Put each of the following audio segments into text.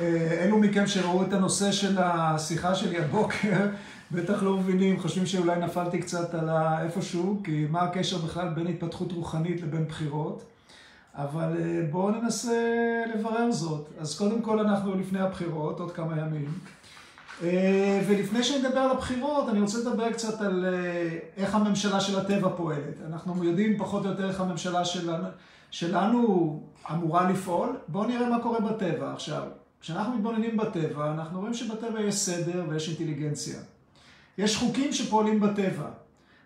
אלו מכם שראו את הנושא של השיחה שלי הבוקר, בטח לא מבינים, חושבים שאולי נפלתי קצת על איפשהו, כי מה הקשר בכלל בין התפתחות רוחנית לבין בחירות, אבל בואו ננסה לברר זאת. אז קודם כל אנחנו לפני הבחירות, עוד כמה ימים, ולפני שנדבר על הבחירות, אני רוצה לדבר קצת על איך הממשלה של הטבע פועלת. אנחנו יודעים פחות או יותר איך הממשלה שלנו אמורה לפעול. בואו נראה מה קורה בטבע עכשיו. כשאנחנו מתבוננים בטבע, אנחנו רואים שבטבע יש סדר ויש אינטליגנציה. יש חוקים שפועלים בטבע.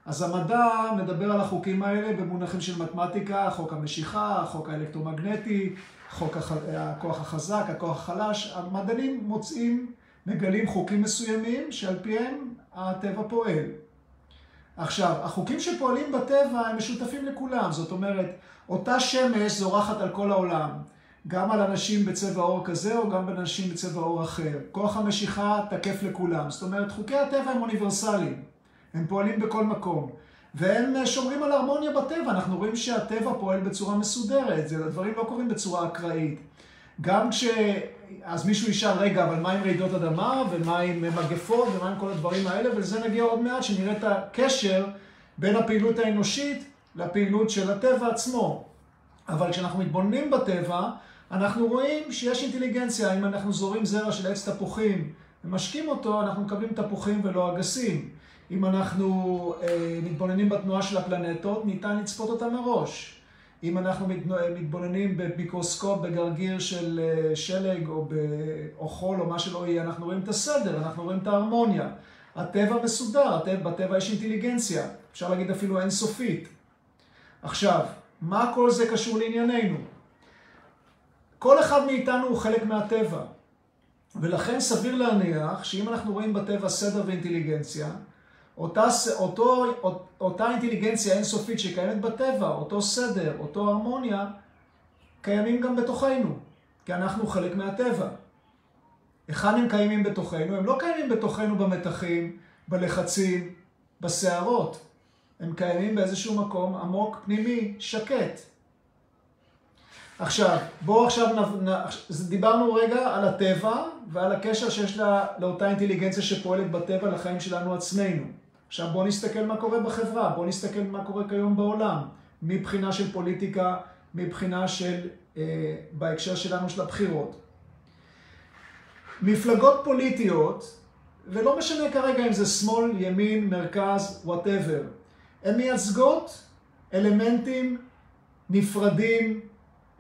אז המדע מדבר על החוקים האלה במונחים של מתמטיקה, חוק המשיכה, חוק האלקטרומגנטי, חוק הכוח החזק, הכוח החלש. המדענים מגלים חוקים מסוימים שעל פיהם הטבע פועל. עכשיו, החוקים שפועלים בטבע הם משותפים לכולם. זאת אומרת, אותה שמש זורחת על כל העולם. גם על אנשים בצבע עור כזה או גם באנשים בצבע עור אחר. כוח המשיכה תקף לכולם. זאת אומרת, חוקי הטבע הם אוניברסליים. הם פועלים בכל מקום. והם שומרים על הרמוניה בטבע. אנחנו רואים שהטבע פועל בצורה מסודרת. הדברים לא קורים בצורה אקראית. גם אז מישהו ישאל, רגע, אבל מה עם רעידות אדמה, ומה עם מגפות, ומה עם כל הדברים האלה, ולזה נגיע עוד מעט, שנראה את הקשר בין הפעילות האנושית לפעילות של הטבע עצמו. אבל כשאנחנו מתבוננים בטבע, אנחנו רואים שיש אינטליגנציה. אם אנחנו זורים זרע של עץ תפוחים ומשקים אותו, אנחנו מקבלים תפוחים ולא אגסים. אם אנחנו מתבוננים בתנועה של הפלנטות, ניתן לצפות אותה מראש. אם אנחנו מתבוננים במיקרוסקופ, בגרגיר של שלג או חול או מה שלא יהיה, אנחנו רואים את הסדר, אנחנו רואים את ההרמוניה. הטבע מסודר, בטבע יש אינטליגנציה, אפשר להגיד אפילו אינסופית. עכשיו, מה כל זה קשור לענייננו? כל אחד מאיתנו הוא חלק מהטבע, ולכן סביר להניח שאם אנחנו רואים בטבע סדר ואינטליגנציה, אותה אינטליגנציה אינסופית שקיימת בטבע, אותו סדר, אותו הרמוניה, קיימים גם בתוכנו, כי אנחנו חלק מהטבע. היכן הם קיימים בתוכנו? הם לא קיימים בתוכנו במתחים, בלחצים, בסערות. הם קיימים באיזשהו מקום עמוק, פנימי, שקט. עכשיו, בואו דיברנו רגע על הטבע ועל הקשר שיש לאותה אינטליגנציה שפועלת בטבע לחיים שלנו עצמנו. עכשיו בואו נסתכל מה קורה בחברה, בואו נסתכל מה קורה כיום בעולם, מבחינה של פוליטיקה, מבחינה של, בהקשר שלנו של הבחירות. מפלגות פוליטיות, ולא משנה כרגע אם זה שמאל, ימין, מרכז, whatever, הן מייצגות אלמנטים נפרדים,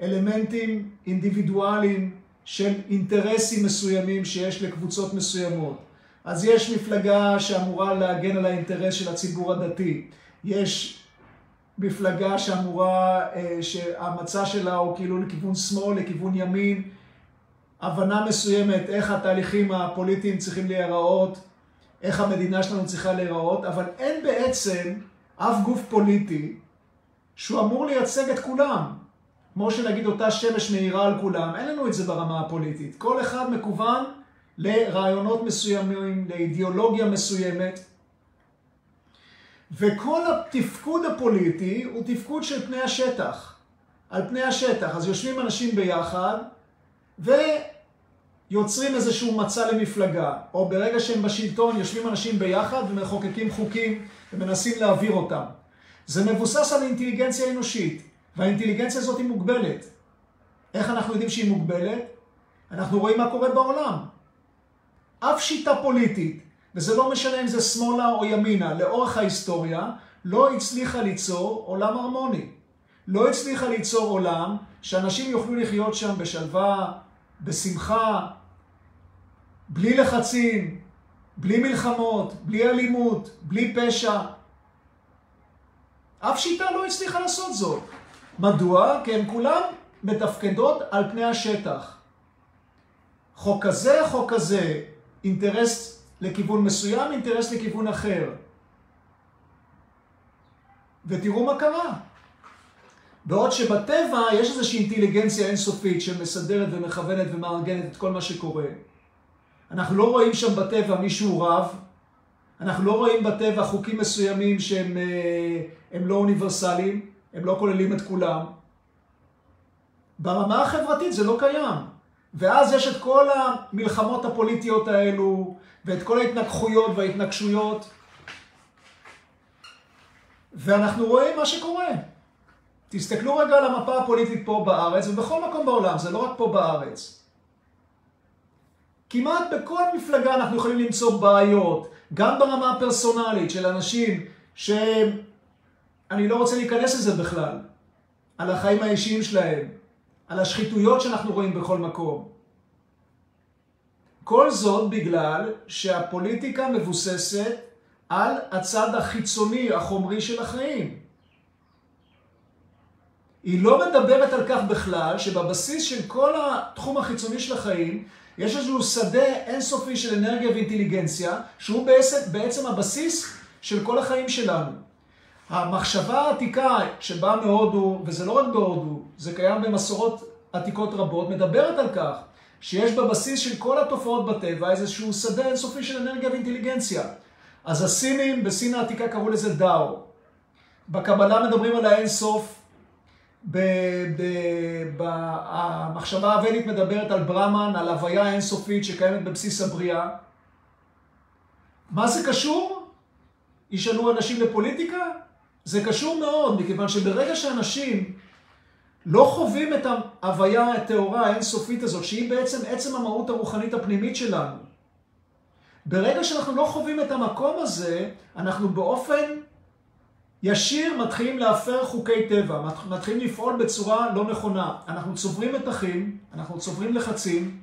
אלמנטים אינדיבידואליים של אינטרסים מסוימים שיש לקבוצות מסוימות. אז יש מפלגה שאמורה להגן על האינטרס של הציבור הדתי. יש מפלגה שאמורה, שהמצע שלה הוא כאילו לכיוון שמאל, לכיוון ימין, הבנה מסוימת איך התהליכים הפוליטיים צריכים להיראות, איך המדינה שלנו צריכה להיראות, אבל אין בעצם אף גוף פוליטי שהוא אמור לייצג את כולם. כמו שנגיד אותה שמש מאירה על כולם, אין לנו את זה ברמה הפוליטית. כל אחד מקוון לרעיונות מסוימים, לאידיאולוגיה מסוימת. וכל התפקוד הפוליטי הוא תפקוד של פני השטח. על פני השטח. אז יושבים אנשים ביחד ויוצרים איזשהו מצע למפלגה. או ברגע שהם בשלטון יושבים אנשים ביחד ומחוקקים חוקים ומנסים להעביר אותם. זה מבוסס על אינטליגנציה אנושית. והאינטליגנציה הזאת היא מוגבלת. איך אנחנו יודעים שהיא מוגבלת? אנחנו רואים מה קורה בעולם. אף שיטה פוליטית, וזה לא משנה אם זה שמאלה או ימינה, לאורך ההיסטוריה, לא הצליחה ליצור עולם הרמוני. לא הצליחה ליצור עולם שאנשים יוכלו לחיות שם בשלווה, בשמחה, בלי לחצים, בלי מלחמות, בלי אלימות, בלי פשע. אף שיטה לא הצליחה לעשות זאת. מדוע? כי הן כולם מתפקדות על פני השטח. חוק כזה, אינטרס לכיוון מסוים, אינטרס לכיוון אחר. ותראו מה קרה. בעוד שבטבע יש איזושהי אינטליגנציה אינסופית שמסדרת ומכוונת ומארגנת את כל מה שקורה. אנחנו לא רואים שם בטבע מישהו רב. אנחנו לא רואים בטבע חוקים מסוימים שהם לא אוניברסליים. הם לא כוללים את כולם. ברמה החברתית זה לא קיים. ואז יש את כל המלחמות הפוליטיות האלו, ואת כל ההתנגחויות וההתנגשויות. ואנחנו רואים מה שקורה. תסתכלו רגע על המפה הפוליטית פה בארץ, ובכל מקום בעולם, זה לא רק פה בארץ. כמעט בכל מפלגה אנחנו יכולים למצוא בעיות, גם ברמה הפרסונלית של אנשים שאני לא רוצה להיכנס לזה בכלל, על החיים האישיים שלהם, על השחיתויות שאנחנו רואים בכל מקום. כל זאת בגלל שהפוליטיקה מבוססת על הצד החיצוני, החומרי של החיים. היא לא מדברת על כך בכלל שבבסיס של כל התחום החיצוני של החיים יש איזשהו שדה אינסופי של אנרגיה ואינטליגנציה, שהוא בעצם הבסיס של כל החיים שלנו. המחשבה העתיקה שבאה מהודו, וזה לא רק בהודו, זה קיים במסורות עתיקות רבות, מדברת על כך שיש בבסיס של כל התופעות בטבע איזשהו שדה אינסופי של אנרגיה ואינטליגנציה. אז הסינים בסין העתיקה קראו לזה דאו. בקבלה מדברים על האינסוף, המחשבה האבדית מדברת על ברמן, על הוויה אינסופית שקיימת בבסיס הבריאה. מה זה קשור? ישנו אנשים לפוליטיקה? זה קשור מאוד, מכיוון שברגע שאנשים לא חווים את ההוויה התאורה האינסופית הזאת, שהיא בעצם עצם המהות הרוחנית הפנימית שלנו, ברגע שאנחנו לא חווים את המקום הזה, אנחנו באופן ישיר מתחילים להפר חוקי טבע, מתחילים לפעול בצורה לא נכונה. אנחנו צוברים מתחים, אנחנו צוברים לחצים,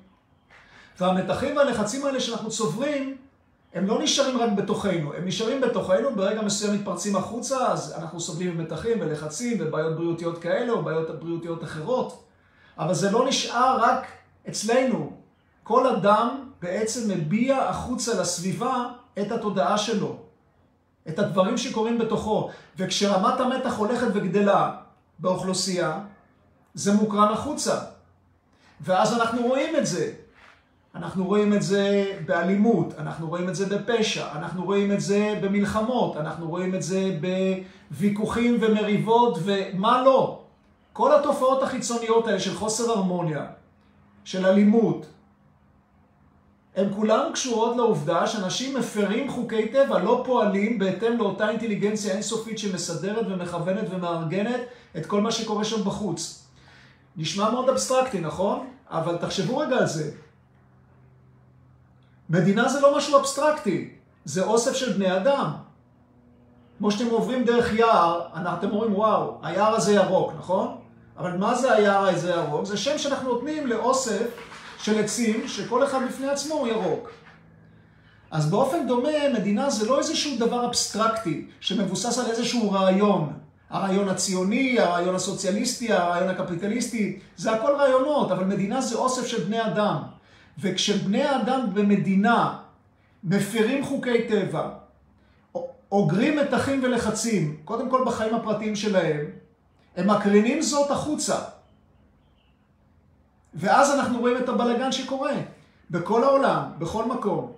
והמתחים והלחצים האלה שאנחנו צוברים, הם לא נשארים רק בתוכנו, הם נשארים בתוכנו, ברגע מסוים מתפרצים החוצה, אז אנחנו סובלים במתחים ולחצים ובעיות בריאותיות כאלה או בעיות בריאותיות אחרות, אבל זה לא נשאר רק אצלנו. כל אדם בעצם מביע החוצה לסביבה את התודעה שלו, את הדברים שקורים בתוכו. וכשרמת המתח הולכת וגדלה באוכלוסייה, זה מוקרן החוצה. ואז אנחנו רואים את זה. אנחנו רואים את זה באלימות, אנחנו רואים את זה בפשע, אנחנו רואים את זה במלחמות, אנחנו רואים את זה בוויכוחים ומריבות ומה לא. כל התופעות החיצוניות האלה של חוסר הרמוניה, של אלימות, הן כולן קשורות לעובדה שאנשים מפרים חוקי טבע, לא פועלים בהתאם לאותה אינטליגנציה אינסופית שמסדרת ומכוונת ומארגנת את כל מה שקורה שם בחוץ. נשמע מאוד אבסטרקטי, נכון? אבל תחשבו רגע על זה. מדינה זה לא משהו אבסטרקטי, זה אוסף של בני אדם. כמו שאתם עוברים דרך יער, אתם אומרים, וואו, היער הזה ירוק, נכון? אבל מה זה היער הזה ירוק? זה שם שאנחנו נותנים לאוסף של עצים, שכל אחד בפני עצמו הוא ירוק. אז באופן דומה, מדינה זה לא איזשהו דבר אבסטרקטי, שמבוסס על איזשהו רעיון. הרעיון הציוני, הרעיון הסוציאליסטי, הרעיון הקפיטליסטי, זה הכל רעיונות, אבל מדינה זה אוסף של בני אדם. וכשבני האדם במדינה מפירים חוקי טבע, אוגרים מתחים ולחצים, קודם כל בחיים הפרטיים שלהם, הם מקרינים זאת החוצה. ואז אנחנו רואים את הבלגן שקורה בכל העולם, בכל מקום,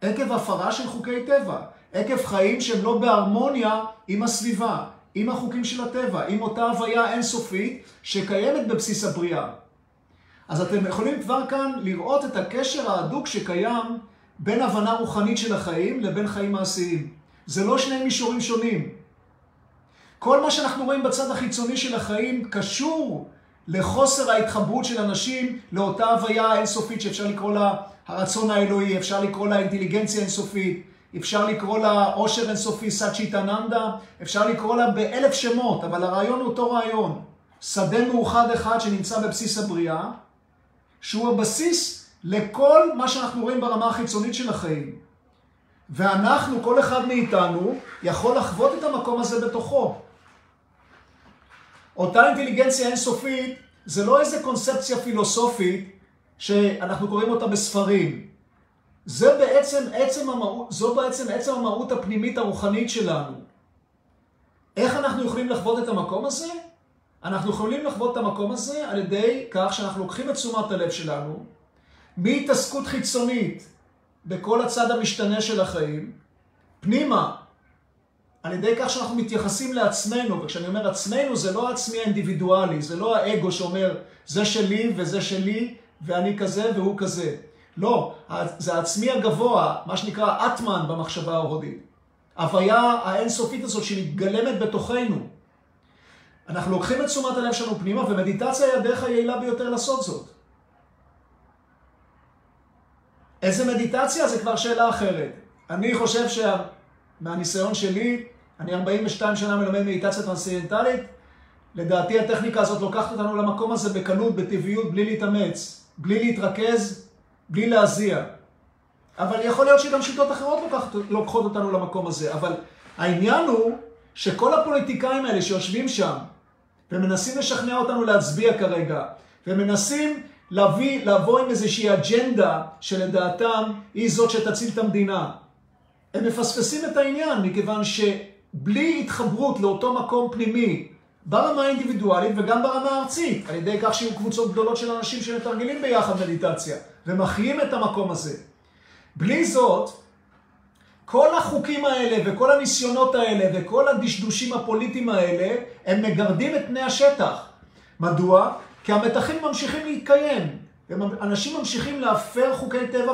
עקב הפרה של חוקי טבע, עקב חיים שהם לא בהרמוניה עם הסביבה, עם החוקים של הטבע, עם אותה הוויה אינסופית שקיימת בבסיס הבריאה. אז אתם יכולים כבר כאן לראות את הקשר ההדוק שקיים בין הבנה רוחנית של החיים לבין חיים מעשיים. זה לא שני מישורים שונים. כל מה שאנחנו רואים בצד החיצוני של החיים קשור לחוסר ההתחברות של אנשים לאותה הוויה האינסופית שאפשר לקרוא לה הרצון האלוהי, אפשר לקרוא לה אינטליגנציה אינסופית, אפשר לקרוא לה עושר אינסופי, סצ'יטאננדה, אפשר לקרוא לה באלף שמות, אבל הרעיון הוא אותו רעיון. שדה מאוחד אחד שנמצא בבסיס הבריאה, שהוא הבסיס לכל מה שאנחנו רואים ברמה החיצונית של החיים. ואנחנו, כל אחד מאיתנו, יכול לחוות את המקום הזה בתוכו. אותה אינטליגנציה אינסופית זה לא איזה קונספציה פילוסופית שאנחנו קוראים אותה בספרים. זו בעצם עצם המהות הפנימית הרוחנית שלנו. איך אנחנו יכולים לחוות את המקום הזה? אנחנו יכולים לחוות את המקום הזה על ידי כך שאנחנו לוקחים את תשומת הלב שלנו מהתעסקות חיצונית בכל הצד המשתנה של החיים, פנימה. על ידי כך שאנחנו מתייחסים לעצמנו, וכשאני אומר עצמנו זה לא העצמי האינדיבידואלי, זה לא האגו שאומר זה שלי וזה שלי ואני כזה והוא כזה. לא, זה העצמי הגבוה, מה שנקרא אטמן במחשבה ההודית. ההוויה האינסופית הזאת שמתגלמת בתוכנו. אנחנו לוקחים את תשומת הלב שלנו פנימה, ומדיטציה היא הדרך היעילה ביותר לעשות זאת. איזה מדיטציה? זה כבר שאלה אחרת. אני חושב שמהניסיון שלי, אני 42 שנה מלמד מדיטציה טרנסצנדנטלית, לדעתי הטכניקה הזאת לוקחת אותנו למקום הזה בקלות, בטבעיות, בלי להתאמץ, בלי להתרכז, בלי להזיע. אבל יכול להיות שגם שיטות אחרות לוקחות אותנו למקום הזה. אבל העניין הוא שכל הפוליטיקאים האלה שיושבים שם, ומנסים לשכנע אותנו להצביע כרגע, ומנסים לבוא עם איזושהי אג'נדה שלדעתם היא זאת שתציל את המדינה. הם מפספסים את העניין, מכיוון שבלי התחברות לאותו מקום פנימי, ברמה האינדיבידואלית וגם ברמה הארצית, על ידי כך שיהיו קבוצות גדולות של אנשים שמתרגלים ביחד מדיטציה, ומחיים את המקום הזה. בלי זאת, כל החוקים האלה וכל הניסיונות האלה וכל הדשדושים הפוליטיים האלה, הם מגרדים את פני השטח. מדוע? כי המתחים ממשיכים להתקיים. אנשים ממשיכים להפר חוקי טבע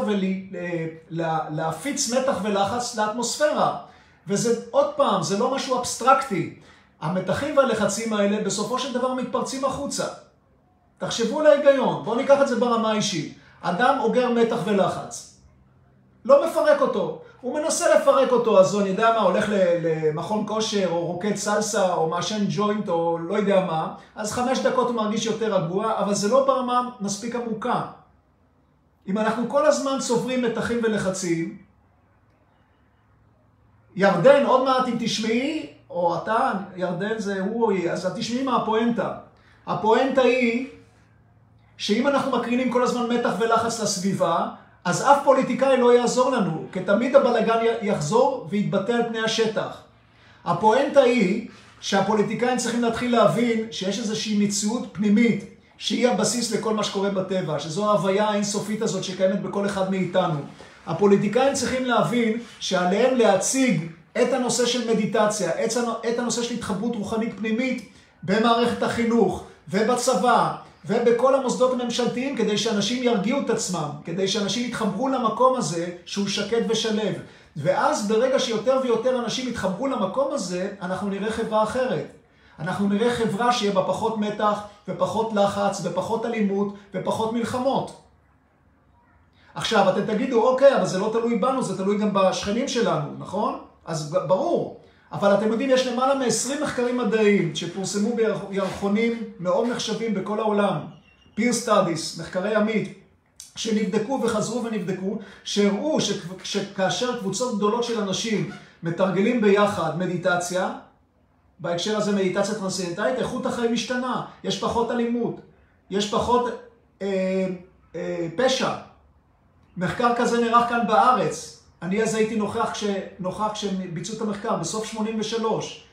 ולהפיץ מתח ולחץ לאטמוספירה. וזה עוד פעם, זה לא משהו אבסטרקטי. המתחים והלחצים האלה בסופו של דבר מתפרצים החוצה. תחשבו להיגיון, בואו ניקח את זה ברמה האישית. אדם אוגר מתח ולחץ. לא מפרק אותו. הוא מנסה לפרק אותו, אז אני יודע מה, הולך למכון כושר, או רוקד סלסה, או מעשן ג'וינט, או לא יודע מה, אז 5 דקות הוא מרגיש יותר רגוע, אבל זה לא ברמה מספיק עמוקה. אם אנחנו כל הזמן צוברים מתחים ולחצים, ירדן, עוד מעט אם תשמעי, או אתה, ירדן זה הוא או היא, אז תשמעי מה הפואנטה. הפואנטה היא, שאם אנחנו מקרינים כל הזמן מתח ולחץ לסביבה, אז אף פוליטיקאי לא יעזור לנו, כי תמיד הבלגן יחזור ויתבטא על פני השטח. הפואנטה היא שהפוליטיקאים צריכים להתחיל להבין שיש איזושהי מציאות פנימית, שהיא הבסיס לכל מה שקורה בטבע, שזו ההוויה האינסופית הזאת שקיימת בכל אחד מאיתנו. הפוליטיקאים צריכים להבין שעליהם להציג את הנושא של מדיטציה, את הנושא של התחברות רוחנית פנימית במערכת החינוך ובצבא, ובכל המוסדות הממשלתיים, כדי שאנשים ירגיעו את עצמם, כדי שאנשים יתחברו למקום הזה שהוא שקט ושלב. ואז ברגע שיותר ויותר אנשים יתחברו למקום הזה, אנחנו נראה חברה אחרת. אנחנו נראה חברה שיהיה בה פחות מתח, ופחות לחץ, ופחות אלימות, ופחות מלחמות. עכשיו, אתם תגידו, אוקיי, אבל זה לא תלוי בנו, זה תלוי גם בשכנים שלנו, נכון? אז ברור. אבל אתם יודעים, יש למעלה מ-20 מחקרים מדעיים שפורסמו בירחונים מאוד נחשבים בכל העולם. Peer Studies, מחקרי עמית, שנבדקו וחזרו ונבדקו, שהראו שכאשר קבוצות גדולות של אנשים מתרגלים ביחד מדיטציה, בהקשר הזה מדיטציה טרנסצנדנטלית, איכות החיים משתנה. יש פחות אלימות, יש פחות פשע. מחקר כזה נערך כאן בארץ. אני אז הייתי נוכח כשביצעו את המחקר, בסוף 83.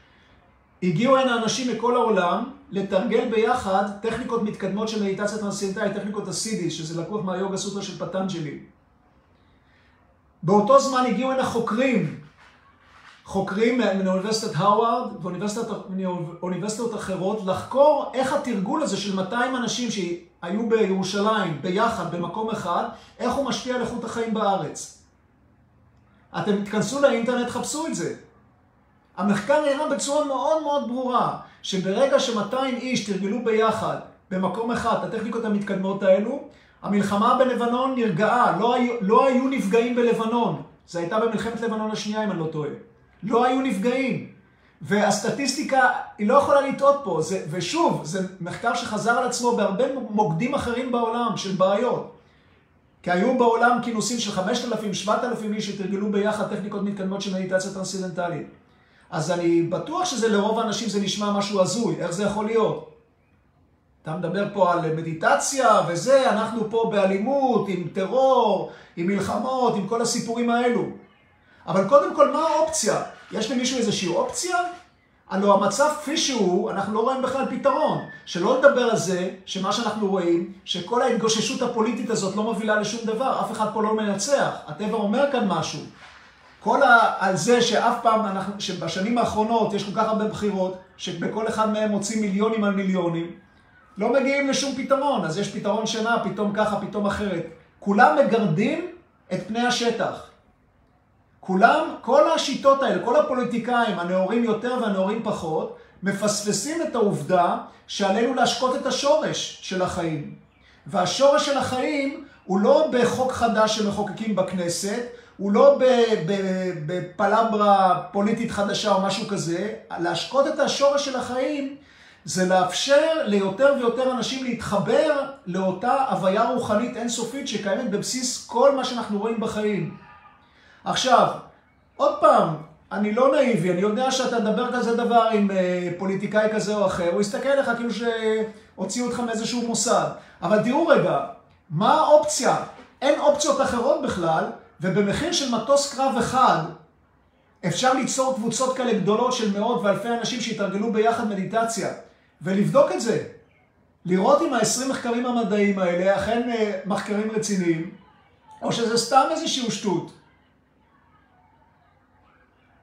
הגיעו הנה אנשים מכל העולם לתרגל ביחד טכניקות מתקדמות של מדיטציה טרנסצנדנטלית, טכניקות הסידי, שזה לקוח מהיוגה סוטרה של פטנג'לי. באותו זמן הגיעו הנה חוקרים מאוניברסיטת הווארד ואוניברסיטאות אחרות, לחקור איך התרגול הזה של 200 אנשים שהיו בירושלים ביחד, במקום אחד, איך הוא משפיע על איכות החיים בארץ. אתם תכנסו לאינטרנט, חפשו את זה. המחקר נראה בצורה מאוד מאוד ברורה, שברגע ש200 איש תרגלו ביחד, במקום אחד, הטכניקות המתקדמות האלו, המלחמה בלבנון נרגעה, לא היו נפגעים בלבנון. זה הייתה במלחמת לבנון השנייה, אם אני לא טועה. לא היו נפגעים. והסטטיסטיקה, היא לא יכולה לטעות פה. ושוב, זה מחקר שחזר על עצמו בהרבה מוקדים אחרים בעולם, של בעיות. כי היו בעולם כינוסים של 5,000, 7,000 איש שתרגלו ביחד טכניקות מתקדמות של מדיטציה טרנסצנדנטלית. אז אני בטוח שזה לרוב האנשים זה נשמע משהו הזוי, איך זה יכול להיות? אתה מדבר פה על מדיטציה וזה, אנחנו פה באלימות, עם טרור, עם מלחמות, עם כל הסיפורים האלו. אבל קודם כל, מה האופציה? יש למישהו איזושהי אופציה? הלוא המצב כפי שהוא, אנחנו לא רואים בכלל פתרון. שלא לדבר על זה, שמה שאנחנו רואים, שכל ההתגוששות הפוליטית הזאת לא מובילה לשום דבר, אף אחד פה לא מנצח. הטבע אומר כאן משהו. על זה שאף פעם, שבשנים האחרונות יש כל כך הרבה בחירות, שבכל אחד מהם מוצאים מיליונים על מיליונים, לא מגיעים לשום פתרון, אז יש פתרון שנה, פתאום ככה, פתאום אחרת. כולם מגרדים את פני השטח. כולם, כל השיטות האלה, כל הפוליטיקאים, הנאורים יותר והנאורים פחות, מפספסים את העובדה שעלינו להשקוט את השורש של החיים. והשורש של החיים הוא לא בחוק חדש שמחוקקים בכנסת, הוא לא בפלמרה פוליטית חדשה או משהו כזה. להשקוט את השורש של החיים זה לאפשר ליותר ויותר אנשים להתחבר לאותה הוויה רוחנית אינסופית שקיימת בבסיס כל מה שאנחנו רואים בחיים. עכשיו, עוד פעם, אני לא נאיבי, אני יודע שאתה מדבר כזה דבר עם פוליטיקאי כזה או אחר, הוא יסתכל לך כאילו שהוציאו אותך מאיזשהו מוסד. אבל תראו רגע, מה האופציה? אין אופציות אחרות בכלל, ובמחיר של מטוס קרב אחד, אפשר ליצור קבוצות כאלה גדולות של מאות ואלפי אנשים שהתרגלו ביחד מדיטציה, ולבדוק את זה. לראות אם ה-20 מחקרים המדעיים האלה אכן מחקרים רציניים, או שזה סתם איזושהי שטות.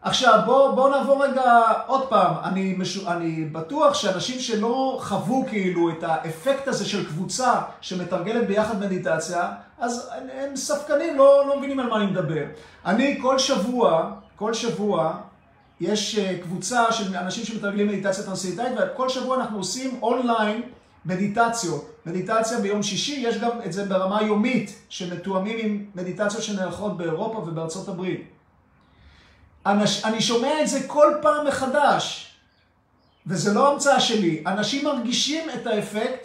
עכשיו, בואו נעבור רגע עוד פעם. אני בטוח שאנשים שלא חוו כאילו את האפקט הזה של קבוצה שמתרגלת ביחד מדיטציה, אז הם ספקנים, לא מבינים על מה אני מדבר. אני כל שבוע יש קבוצה של אנשים שמתרגלים מדיטציה טרנסצנדנטלית, וכל שבוע אנחנו עושים אונליין מדיטציות. מדיטציה ביום שישי, יש גם את זה ברמה יומית, שמתואמים עם מדיטציות שנערכות באירופה ובארצות הברית. אני שומע את זה כל פעם מחדש, וזה לא המצאה שלי. אנשים מרגישים את האפקט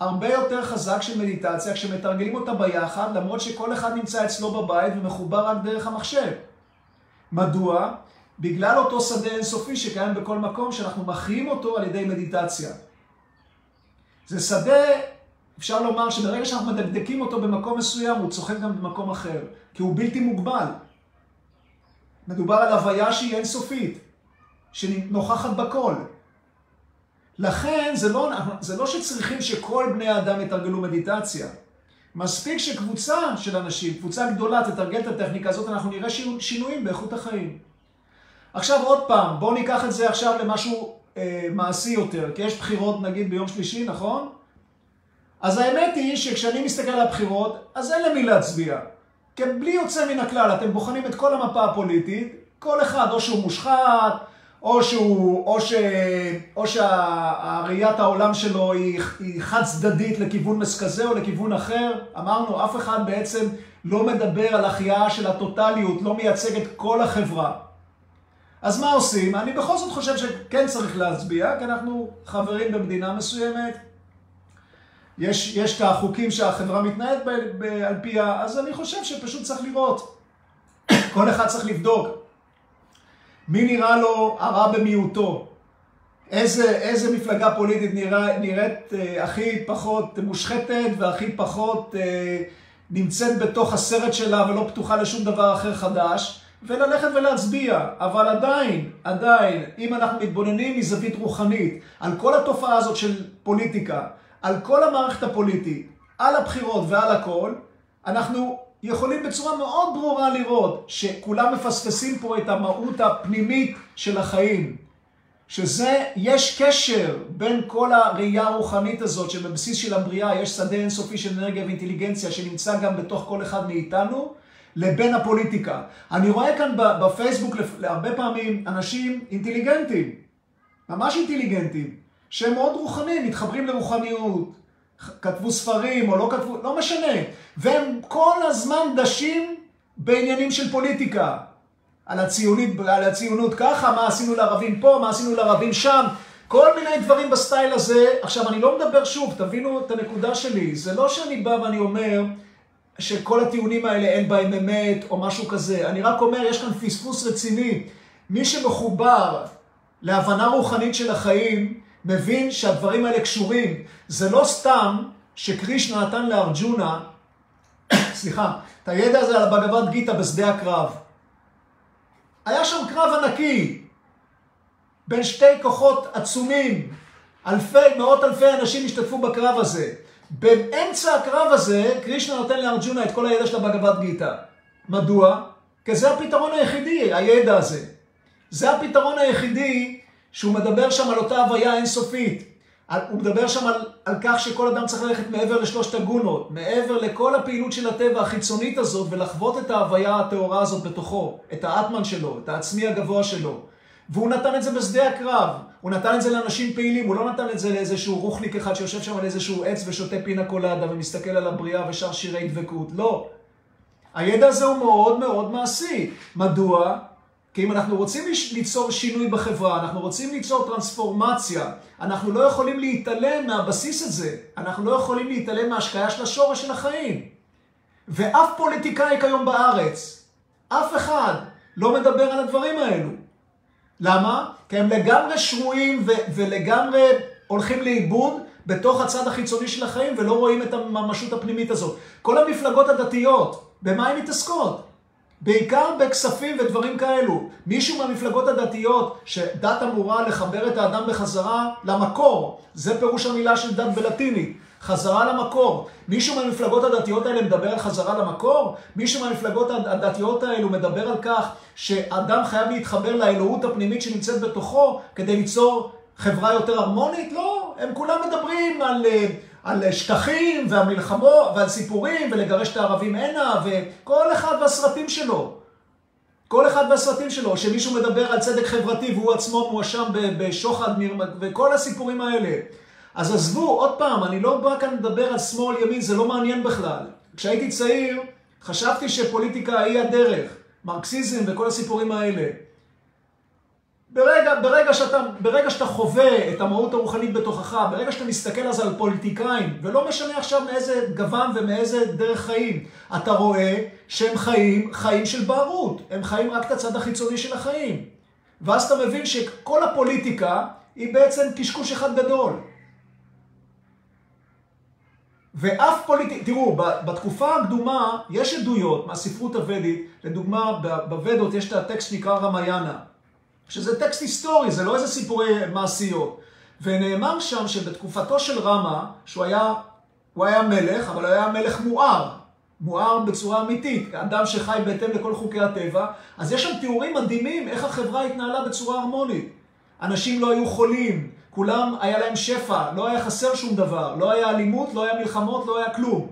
הרבה יותר חזק של מדיטציה, כשמתרגלים אותה ביחד, למרות שכל אחד נמצא אצלו בבית ומחובר רק דרך המחשב. מדוע? בגלל אותו שדה אינסופי שקיים בכל מקום, שאנחנו מכירים אותו על ידי מדיטציה. זה שדה, אפשר לומר, שברגע שאנחנו מדקדקים אותו במקום מסוים, הוא צוחק גם במקום אחר, כי הוא בלתי מוגבל. מדובר על הוויה שהיא אינסופית, שנוכחת בכל. לכן זה לא שצריכים שכל בני האדם יתרגלו מדיטציה. מספיק שקבוצה של אנשים, קבוצה גדולה, תתרגל את הטכניקה הזאת, אנחנו נראה שינויים באיכות החיים. עכשיו עוד פעם, בואו ניקח את זה עכשיו למשהו מעשי יותר, כי יש בחירות נגיד ביום שלישי, נכון? אז האמת היא שכשאני מסתכל על הבחירות, אז אין למי להצביע. כי בלי יוצא מן הכלל, אתם בוחנים את כל המפה הפוליטית, כל אחד או שהוא מושחת, או שהראיית העולם שלו היא חד צדדית לכיוון מסכזה או לכיוון אחר. אמרנו, אף אחד בעצם לא מדבר על החייאה של הטוטליות, לא מייצג את כל החברה. אז מה עושים? אני בכל זאת חושב שכן צריך להצביע, כי אנחנו חברים במדינה מסוימת. יש את החוקים שהחברה מתנהלת על פיה, אז אני חושב שפשוט צריך לראות. כל אחד צריך לבדוק. מי נראה לו הרע במיעוטו? איזה מפלגה פוליטית נראית הכי פחות מושחתת והכי פחות נמצאת בתוך הסרט שלה ולא פתוחה לשום דבר אחר חדש, וללכת ולהצביע. אבל עדיין, אם אנחנו מתבוננים מזווית רוחנית על כל התופעה הזאת של פוליטיקה, על כל המערכת הפוליטית, על הבחירות ועל הכל, אנחנו יכולים בצורה מאוד ברורה לראות שכולם מפספסים פה את המהות הפנימית של החיים. שזה, יש קשר בין כל הראייה הרוחנית הזאת, שבבסיס של הבריאה יש שדה אינסופי של אנרגיה ואינטליגנציה, שנמצא גם בתוך כל אחד מאיתנו, לבין הפוליטיקה. אני רואה כאן בפייסבוק הרבה פעמים אנשים אינטליגנטים, ממש אינטליגנטים, שהם מאוד רוחניים, מתחברים לרוחניות, כתבו ספרים או לא כתבו, לא משנה. והם כל הזמן דשים בעניינים של פוליטיקה. על הציונות ככה, מה עשינו לערבים פה, מה עשינו לערבים שם, כל מיני דברים בסטייל הזה. עכשיו, אני לא מדבר שוב, תבינו את הנקודה שלי. זה לא שאני בא ואני אומר שכל הטיעונים האלה אין בהם אמת או משהו כזה. אני רק אומר, יש כאן פספוס רציני. מי שמחובר להבנה רוחנית של החיים, מבין שהדברים האלה קשורים. זה לא סתם שקרישנה נתן לארג'ונה, את הידע הזה על הבגבד גיטה בשדה הקרב. היה שם קרב ענקי, בין שתי כוחות עצומים, מאות אלפי אנשים השתתפו בקרב הזה. באמצע הקרב הזה, קרישנה נותן לארג'ונה את כל הידע של הבגבד גיטה. מדוע? כי זה הפתרון היחידי, הידע הזה. זה הפתרון היחידי, שהוא מדבר שם על אותה הוויה אינסופית. הוא מדבר שם על כך שכל אדם צריך ללכת מעבר לשלושת הגונות, מעבר לכל הפעילות של הטבע החיצונית הזאת, ולחוות את ההוויה הטהורה הזאת בתוכו, את האטמן שלו, את העצמי הגבוה שלו. והוא נתן את זה בשדה הקרב, הוא נתן את זה לאנשים פעילים, הוא לא נתן את זה לאיזשהו רוחניק אחד שיושב שם על איזשהו עץ ושותה פינה קולדה ומסתכל על הבריאה ושר שירי דבקות. לא. הידע הזה הוא מאוד מאוד מעשי. מדוע? כי אם אנחנו רוצים ליצור שינוי בחברה, אנחנו רוצים ליצור טרנספורמציה, אנחנו לא יכולים להתעלם מהבסיס הזה, אנחנו לא יכולים להתעלם מההשקעה של השורש של החיים. ואף פוליטיקאי כיום בארץ, אף אחד לא מדבר על הדברים האלו. למה? כי הם לגמרי שרועים ולגמרי הולכים לאיבוד בתוך הצד החיצוני של החיים ולא רואים את הממשות הפנימית הזאת. כל המפלגות הדתיות, במה הן מתעסקות? בעיקר בכספים ודברים כאלו. מישהו מהמפלגות הדתיות שדת אמורה לחבר את האדם בחזרה למקור, זה פירוש המילה של דת בלטינית, חזרה למקור. מישהו מהמפלגות הדתיות האלה מדבר על חזרה למקור? מישהו מהמפלגות הדתיות האלו מדבר על כך שאדם חייב להתחבר לאלוהות הפנימית שנמצאת בתוכו כדי ליצור חברה יותר הרמונית? לא, הם כולם מדברים על שטחים והמלחמות ועל סיפורים ולגרש את הערבים הנה וכל אחד והסרטים שלו. כל אחד והסרטים שלו, שמישהו מדבר על צדק חברתי והוא עצמו מואשם בשוחד וכל הסיפורים האלה. אז עזבו, עוד פעם, אני לא בא כאן לדבר על שמאל ימין, זה לא מעניין בכלל. כשהייתי צעיר, חשבתי שפוליטיקה היא הדרך, מרקסיזם וכל הסיפורים האלה. ברגע שאתה חווה את המהות הרוחנית בתוכך, ברגע שאתה מסתכל אז על פוליטיקאים, ולא משנה עכשיו מאיזה גוון ומאיזה דרך חיים, אתה רואה שהם חיים של בערות, הם חיים רק את הצד החיצוני של החיים. ואז אתה מבין שכל הפוליטיקה היא בעצם קשקוש אחד גדול. ואף פוליטיקאי, תראו, בתקופה הקדומה יש עדויות מהספרות הוודית, לדוגמה בוודות יש את הטקסט שנקרא רמיינה, שזה טקסט היסטורי, זה לא איזה סיפורי מעשיות. ונאמר שם שבתקופתו של רמה, שהוא היה מלך, אבל הוא היה מלך מואר. מואר בצורה אמיתית, אדם שחי בהתאם לכל חוקי הטבע. אז יש שם תיאורים מדהימים איך החברה התנהלה בצורה הרמונית. אנשים לא היו חולים, כולם היה להם שפע, לא היה חסר שום דבר, לא היה אלימות, לא היה מלחמות, לא היה כלום.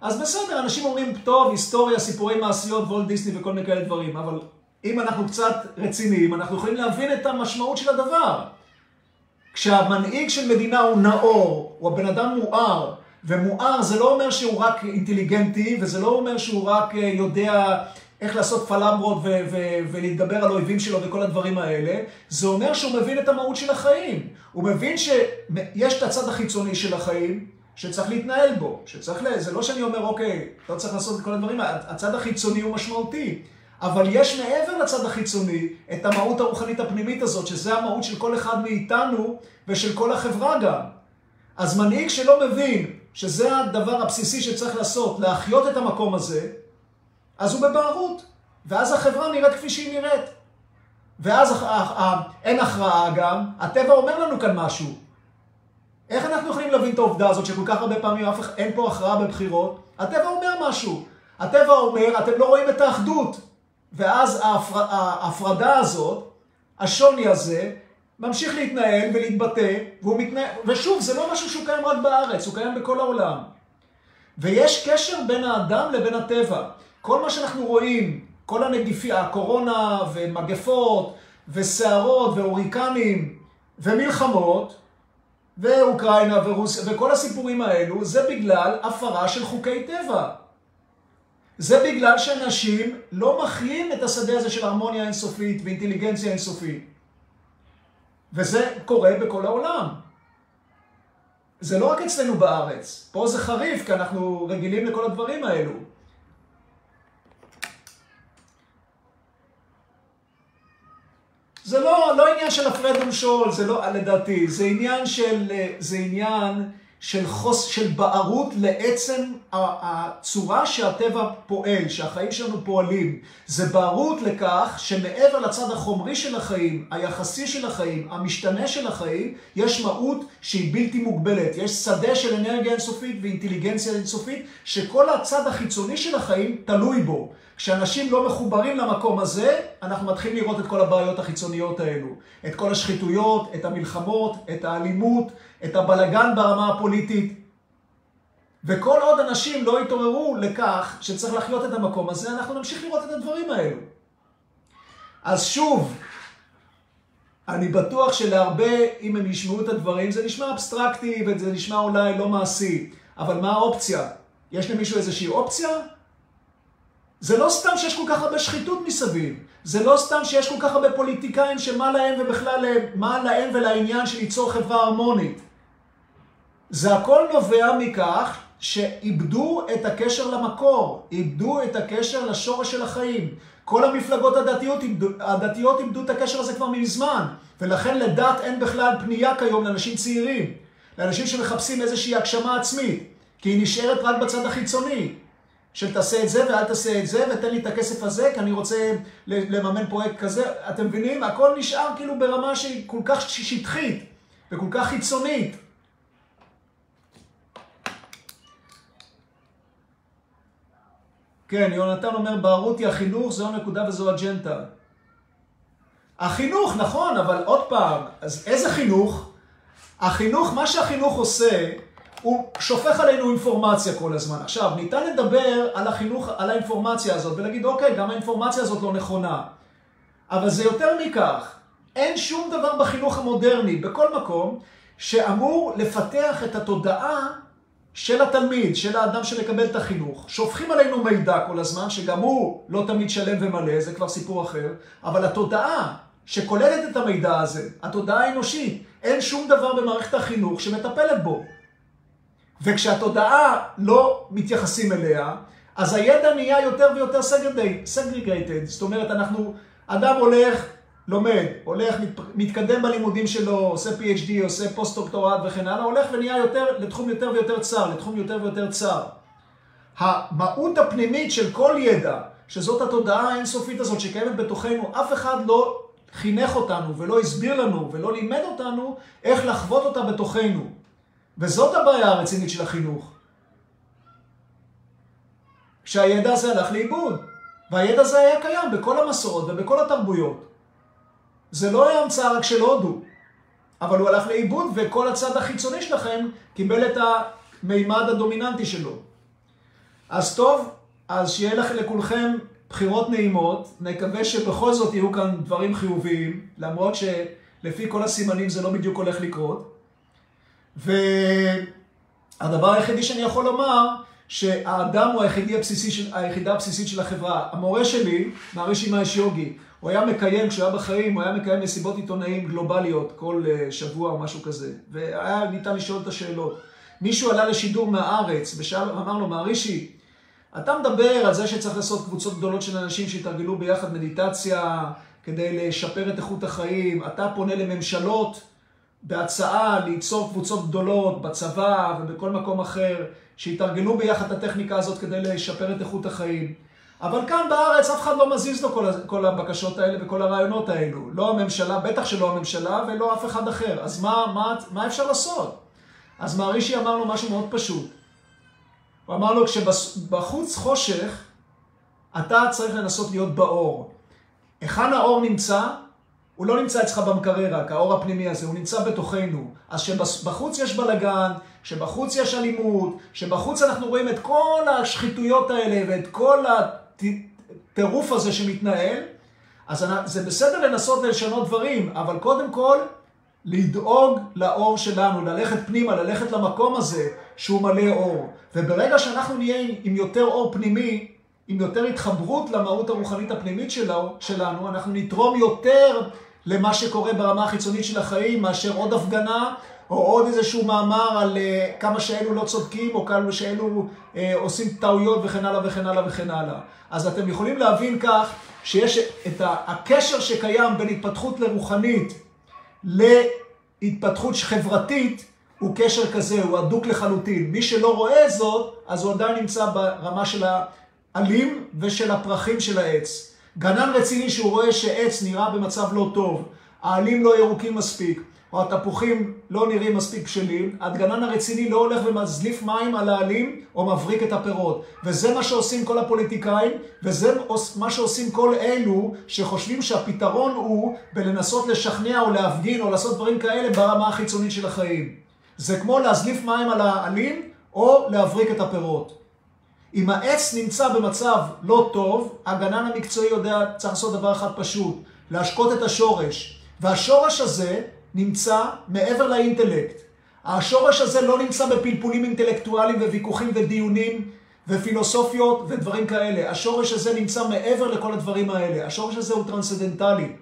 אז בסדר, אנשים אומרים, טוב, היסטוריה, סיפורי מעשיות, וולט דיסני וכל מיני כאלה דברים, אבל אם אנחנו קצת רציניים, אנחנו יכולים להבין את המשמעות של הדבר. כשהמנהיג של מדינה הוא נאור, הוא הבן אדם מואר, ומואר זה לא אומר שהוא רק אינטליגנטי, וזה לא אומר שהוא רק יודע איך לעשות פלמרות ולהתגבר על אויבים שלו וכל הדברים האלה. זה אומר שהוא מבין את המהות של החיים. הוא מבין שיש את הצד החיצוני של החיים שצריך להתנהל בו. זה לא שאני אומר, אוקיי, לא צריך לעשות את כל הדברים האלה. הצד החיצוני הוא משמעותי. אבל יש מעבר לצד החיצוני את המהות הרוחנית הפנימית הזאת, שזה המהות של כל אחד מאיתנו ושל כל החברה גם. אז מנהיג שלא מבין שזה הדבר הבסיסי שצריך לעשות, להחיות את המקום הזה, אז הוא בבערות, ואז החברה נראית כפי שהיא נראית. ואז אין הכרעה גם, הטבע אומר לנו כאן משהו. איך אנחנו יכולים להבין את העובדה הזאת שכל כך הרבה פעמים אין פה הכרעה בבחירות? הטבע אומר משהו. הטבע אומר, אתם לא רואים את האחדות. ואז ההפרדה הזאת, השוני הזה, ממשיך להתנהל ולהתבטא, ושוב, זה לא משהו שהוא קיים רק בארץ, הוא קיים בכל העולם. ויש קשר בין האדם לבין הטבע. כל מה שאנחנו רואים, כל הקורונה ומגפות וסערות והוריקנים ומלחמות, ואוקראינה ורוסיה וכל הסיפורים האלו, זה בגלל הפרה של חוקי טבע. זה בגלל שאנשים לא מחיים את השדה הזה של הרמוניה אינסופית ואינטליגנציה אינסופית. וזה קורה בכל העולם. זה לא רק אצלנו בארץ. פה זה חריף, כי אנחנו רגילים לכל הדברים האלו. זה לא עניין של הפרד ומשול, זה לא, לדעתי. זה עניין של בערות לעצם הצורה שהטבע פועל, שהחיים שלנו פועלים. זה בערות לכך שמעבר לצד החומרי של החיים, היחסי של החיים, המשתנה של החיים, יש מהות שהיא בלתי מוגבלת. יש שדה של אנרגיה אינסופית ואינטליגנציה אינסופית, שכל הצד החיצוני של החיים תלוי בו. כשאנשים לא מחוברים למקום הזה, אנחנו מתחילים לראות את כל הבעיות החיצוניות האלו. את כל השחיתויות, את המלחמות, את האלימות, את הבלגן ברמה הפוליטית. וכל עוד אנשים לא יתעוררו לכך שצריך לחיות את המקום הזה, אנחנו נמשיך לראות את הדברים האלו. אז שוב, אני בטוח שלהרבה, אם הם ישמעו את הדברים, זה נשמע אבסטרקטי וזה נשמע אולי לא מעשי. אבל מה האופציה? יש למישהו איזושהי אופציה? זה לא סתם שיש כל כך הרבה שחיתות מסביב. זה לא סתם שיש כל כך הרבה פוליטיקאים שמה להם ובכלל מה להם ולעניין של ליצור חברה הרמונית. זה הכל נובע מכך שאיבדו את הקשר למקור, איבדו את הקשר לשורש של החיים. כל המפלגות הדתיות איבדו את הקשר הזה כבר מזמן, ולכן לדת אין בכלל פנייה כיום לאנשים צעירים, לאנשים שמחפשים איזושהי הגשמה עצמית, כי היא נשארת רק בצד החיצוני, של תעשה את זה ואל תעשה את זה, ותן לי את הכסף הזה, כי אני רוצה לממן פרויקט כזה. אתם מבינים? הכל נשאר כאילו ברמה שהיא כל כך שטחית וכל כך חיצונית. כן, יונתן אומר, בערותי החינוך זו נקודה וזו אג'נדה. החינוך, נכון, אבל עוד פעם, אז איזה חינוך? החינוך, מה שהחינוך עושה, הוא שופך עלינו אינפורמציה כל הזמן. עכשיו, ניתן לדבר על החינוך, על האינפורמציה הזאת, ולהגיד, אוקיי, גם האינפורמציה הזאת לא נכונה. אבל זה יותר מכך. אין שום דבר בחינוך המודרני, בכל מקום, שאמור לפתח את התודעה של התלמיד, של האדם שמקבל את החינוך. שופכים עלינו מידע כל הזמן, שגם הוא לא תמיד שלם ומלא, זה כבר סיפור אחר, אבל התודעה שכוללת את המידע הזה, התודעה האנושית, אין שום דבר במערכת החינוך שמטפלת בו. וכשהתודעה לא מתייחסים אליה, אז הידע נהיה יותר ויותר segregated. זאת אומרת, אדם הולך, לומד, הולך, מתקדם בלימודים שלו, עושה PhD, עושה פוסט-דוקטורט וכן הלאה, הולך ונהיה יותר, לתחום יותר ויותר צר, לתחום יותר ויותר צר. המהות הפנימית של כל ידע, שזאת התודעה האינסופית הזאת שקיימת בתוכנו, אף אחד לא חינך אותנו ולא הסביר לנו ולא לימד אותנו איך לחוות אותה בתוכנו. וזאת הבעיה הרצינית של החינוך. שהידע הזה הלך לאיבוד, והידע הזה היה קיים בכל המסורות ובכל התרבויות. זה לא היה המצאה רק של הודו, אבל הוא הלך לאיבוד וכל הצד החיצוני שלכם קיבל את המימד הדומיננטי שלו. אז טוב, אז שיהיה לכם לכולכם בחירות נעימות, נקווה שבכל זאת יהיו כאן דברים חיוביים, למרות שלפי כל הסימנים זה לא בדיוק הולך לקרות. והדבר היחידי שאני יכול לומר, שהאדם הוא היחידה הבסיסית של החברה. המורה שלי, מהרישי מהשיוגי, הוא היה מקיים, כשהוא היה בחיים, הוא היה מקיים מסיבות עיתונאים גלובליות כל שבוע או משהו כזה. והיה ניתן לשאול את השאלות. מישהו עלה לשידור מהארץ ואמר לו, מהרישי, אתה מדבר על זה שצריך לעשות קבוצות גדולות של אנשים שיתרגלו ביחד מדיטציה כדי לשפר את איכות החיים. אתה פונה לממשלות בהצעה ליצור קבוצות גדולות בצבא ובכל מקום אחר שיתרגלו ביחד את הטכניקה הזאת כדי לשפר את איכות החיים. אבל כאן בארץ אף אחד לא מזיז לו כל הבקשות האלה וכל הרעיונות האלו. לא הממשלה, בטח שלא הממשלה ולא אף אחד אחר. אז מה אפשר לעשות? אז מהרישי אמר לו משהו מאוד פשוט. הוא אמר לו, כשבחוץ חושך, אתה צריך לנסות להיות באור. היכן האור נמצא? הוא לא נמצא אצלך במקרר רק, האור הפנימי הזה, הוא נמצא בתוכנו. אז שבחוץ יש בלגן, שבחוץ יש אלימות, שבחוץ אנחנו רואים את כל השחיתויות האלה ואת כל הטירוף הזה שמתנהל, אז זה בסדר לנסות לשנות דברים, אבל קודם כל לדאוג לאור שלנו, ללכת פנימה, ללכת למקום הזה שהוא מלא אור. וברגע שאנחנו נהיה עם יותר אור פנימי, עם יותר התחברות למהות הרוחנית הפנימית שלנו, אנחנו נתרום יותר למה שקורה ברמה החיצונית של החיים, מאשר עוד הפגנה, או עוד איזשהו מאמר על כמה שאלו לא צודקים, או כמה שאלו עושים טעויות וכן הלאה וכן הלאה וכן הלאה. אז אתם יכולים להבין כך שיש את הקשר שקיים בין התפתחות לרוחנית להתפתחות חברתית, הוא קשר כזה, הוא הדוק לחלוטין. מי שלא רואה זאת, אז הוא עדיין נמצא ברמה של העלים ושל הפרחים של העץ. גנן רציני שהוא רואה שעץ נראה במצב לא טוב, העלים לא ירוקים מספיק, או התפוחים לא נראים מספיק בשלים, הגנן הרציני לא הולך ומזליף מים על העלים או מבריק את הפירות. וזה מה שעושים כל הפוליטיקאים, וזה מה שעושים כל אלו שחושבים שהפתרון הוא בלנסות לשכנע או להפגין או לעשות דברים כאלה ברמה החיצונית של החיים. זה כמו להזליף מים על העלים או להבריק את הפירות. אם העץ נמצא במצב לא טוב, הגנן המקצועי יודע, צריך לעשות דבר אחד פשוט, להשקות את השורש. והשורש הזה נמצא מעבר לאינטלקט. השורש הזה לא נמצא בפלפולים אינטלקטואליים וויכוחים ודיונים ופילוסופיות ודברים כאלה. השורש הזה נמצא מעבר לכל הדברים האלה. השורש הזה הוא טרנסצנדנטלי.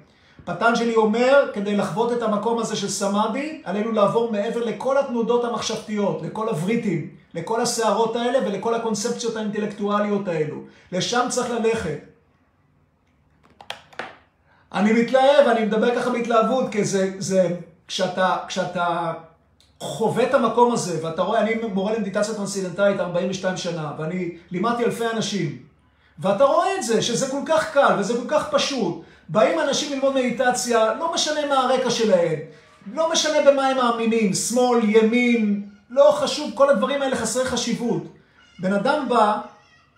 פטנג'לי אומר, כדי לחוות את המקום הזה של סמאדי, עלינו לעבור מעבר לכל התנודות המחשבתיות, לכל הבריטים, לכל הסערות האלה ולכל הקונספציות האינטלקטואליות האלו. לשם צריך ללכת. אני מתלהב, אני מדבר ככה בהתלהבות, כי זה כשאתה חווה את המקום הזה, ואתה רואה, אני מורה למדיטציה טרנסצנדנטלית 42 שנה, ואני לימדתי אלפי אנשים, ואתה רואה את זה, שזה כל כך קל וזה כל כך פשוט. באים אנשים ללמוד מדיטציה, לא משנה מה הרקע שלהם, לא משנה במה הם מאמינים, שמאל, ימין, לא חשוב, כל הדברים האלה חסרי חשיבות. בן אדם בא,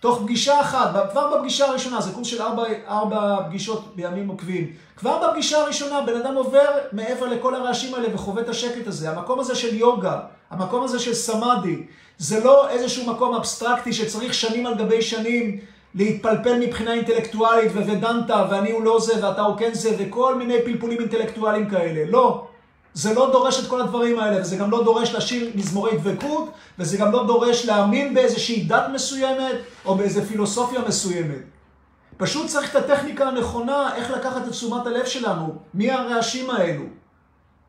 תוך פגישה אחת, כבר בפגישה הראשונה, זה קורס של 4 פגישות בימים עוקבים, כבר בפגישה הראשונה בן אדם עובר מעבר לכל הרעשים האלה וחווה את השקט הזה. המקום הזה של יוגה, המקום הזה של סמאדי, זה לא איזשהו מקום אבסטרקטי שצריך שנים על גבי שנים להתפלפל מבחינה אינטלקטואלית וודנטה ואני הוא לא זה ואתה הוא כן זה וכל מיני פלפולים אינטלקטואליים כאלה. לא, זה לא דורש את כל הדברים האלה, וזה גם לא דורש לשיר מזמורי דבקות, וזה גם לא דורש להאמין באיזושהי דת מסוימת או באיזו פילוסופיה מסוימת. פשוט צריך את הטכניקה הנכונה, איך לקחת את תשומת הלב שלנו מהרעשים האלו,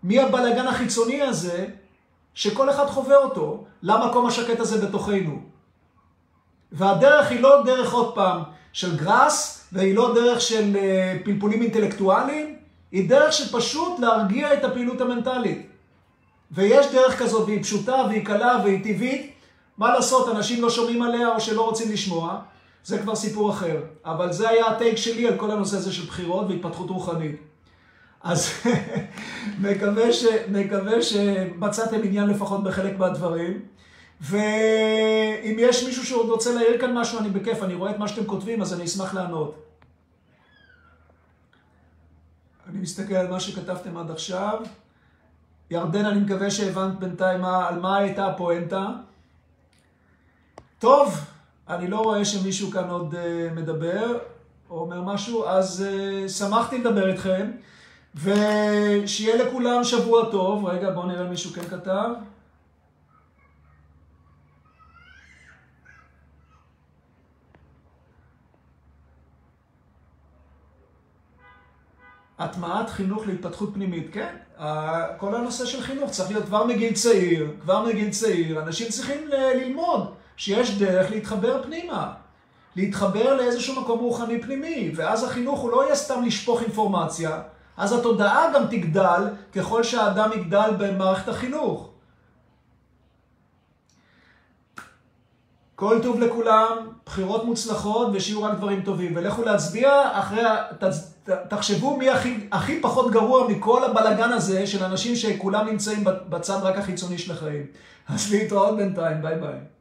מהבלגן החיצוני הזה שכל אחד חווה אותו, למקום השקט הזה בתוכנו. והדרך היא לא דרך עוד פעם של גרס, והיא לא דרך של פלפולים אינטלקטואליים, היא דרך שפשוט להרגיע את הפעילות המנטלית. ויש דרך כזאת, והיא פשוטה, והיא קלה, והיא טבעית. מה לעשות, אנשים לא שומעים עליה או שלא רוצים לשמוע, זה כבר סיפור אחר. אבל זה היה הטייק שלי על כל הנושא הזה של בחירות והתפתחות רוחנית. אז מקווה שמצאתם עניין לפחות בחלק מהדברים. ואם יש מישהו שעוד רוצה להעיר כאן משהו, אני בכיף, אני רואה את מה שאתם כותבים, אז אני אשמח לענות. אני מסתכל על מה שכתבתם עד עכשיו. ירדן, אני מקווה שהבנת בינתיים על מה הייתה הפואנטה. טוב, אני לא רואה שמישהו כאן עוד מדבר או אומר משהו, אז שמחתי לדבר איתכם, ושיהיה לכולם שבוע טוב. רגע, בואו נראה מישהו כן כתב. הטמעת חינוך להתפתחות פנימית, כן? כל הנושא של חינוך צריך להיות כבר מגיל צעיר, אנשים צריכים ללמוד שיש דרך להתחבר פנימה, להתחבר לאיזשהו מקום רוחני פנימי, ואז החינוך הוא לא יהיה סתם לשפוך אינפורמציה, אז התודעה גם תגדל ככל שהאדם יגדל במערכת החינוך. כל טוב לכולם, בחירות מוצלחות ושיהיו רק דברים טובים. ולכו להצביע אחרי, תחשבו מי הכי פחות גרוע מכל הבלגן הזה של אנשים שכולם נמצאים בצד רק החיצוני של החיים. אז להתראות בינתיים, ביי ביי.